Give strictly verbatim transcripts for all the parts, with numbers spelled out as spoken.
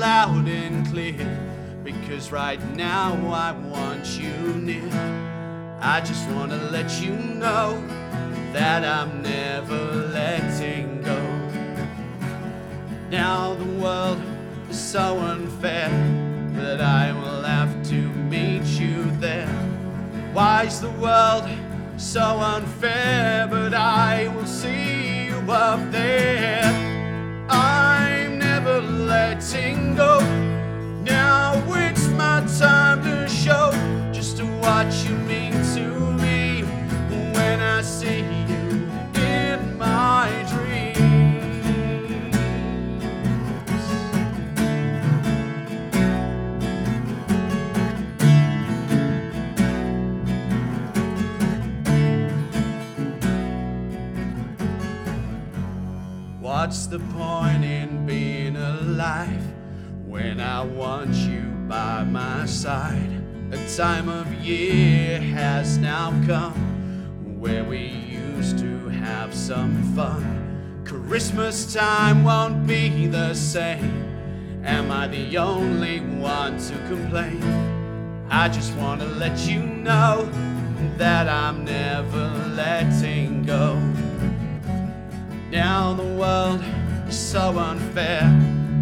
loud and clear, because right now I want you near. I just want to let you know that I'm never letting go. Now the world is so unfair, but I will have to meet you there. Why is the world so unfair? But I will see you up there. I'm never letting go. Now it's my time to show just to what you mean to me when I see you in my dreams. What's the point in being alive when I want you by my side? A time of year has now come where we used to have some fun. Christmas time won't be the same. Am I the only one to complain? I just want to let you know that I'm never letting go. Now the world is so unfair,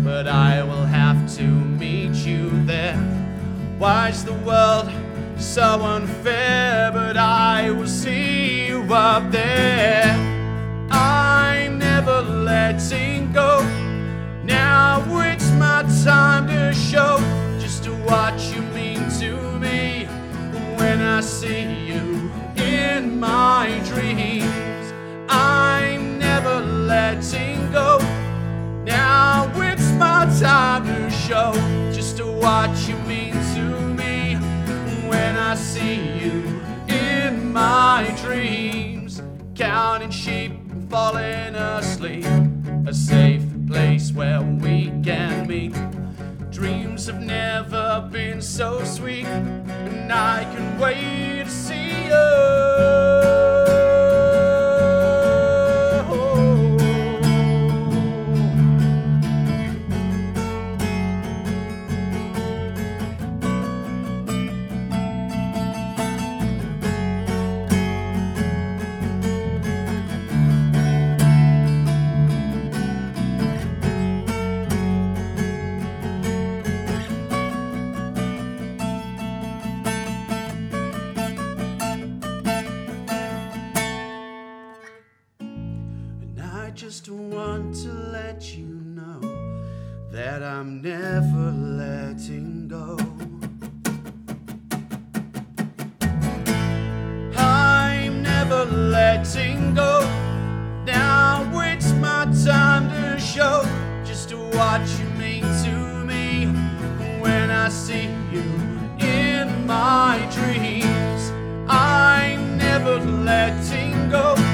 but I will have to meet you there. Why's the world so unfair? But I will see you up there. I'm never letting go. Now it's my time to show just what you mean to me when I see you in my dreams. I'm never letting go. Now it's my time to show just what you mean to me when I see you in my dreams. Counting sheep and falling asleep, a safe place where we can meet. Dreams have never been so sweet, and I can wait to see you. Just want to let you know that I'm never letting go. I'm never letting go. Now it's my time to show just what you mean to me when I see you in my dreams. I'm never letting go.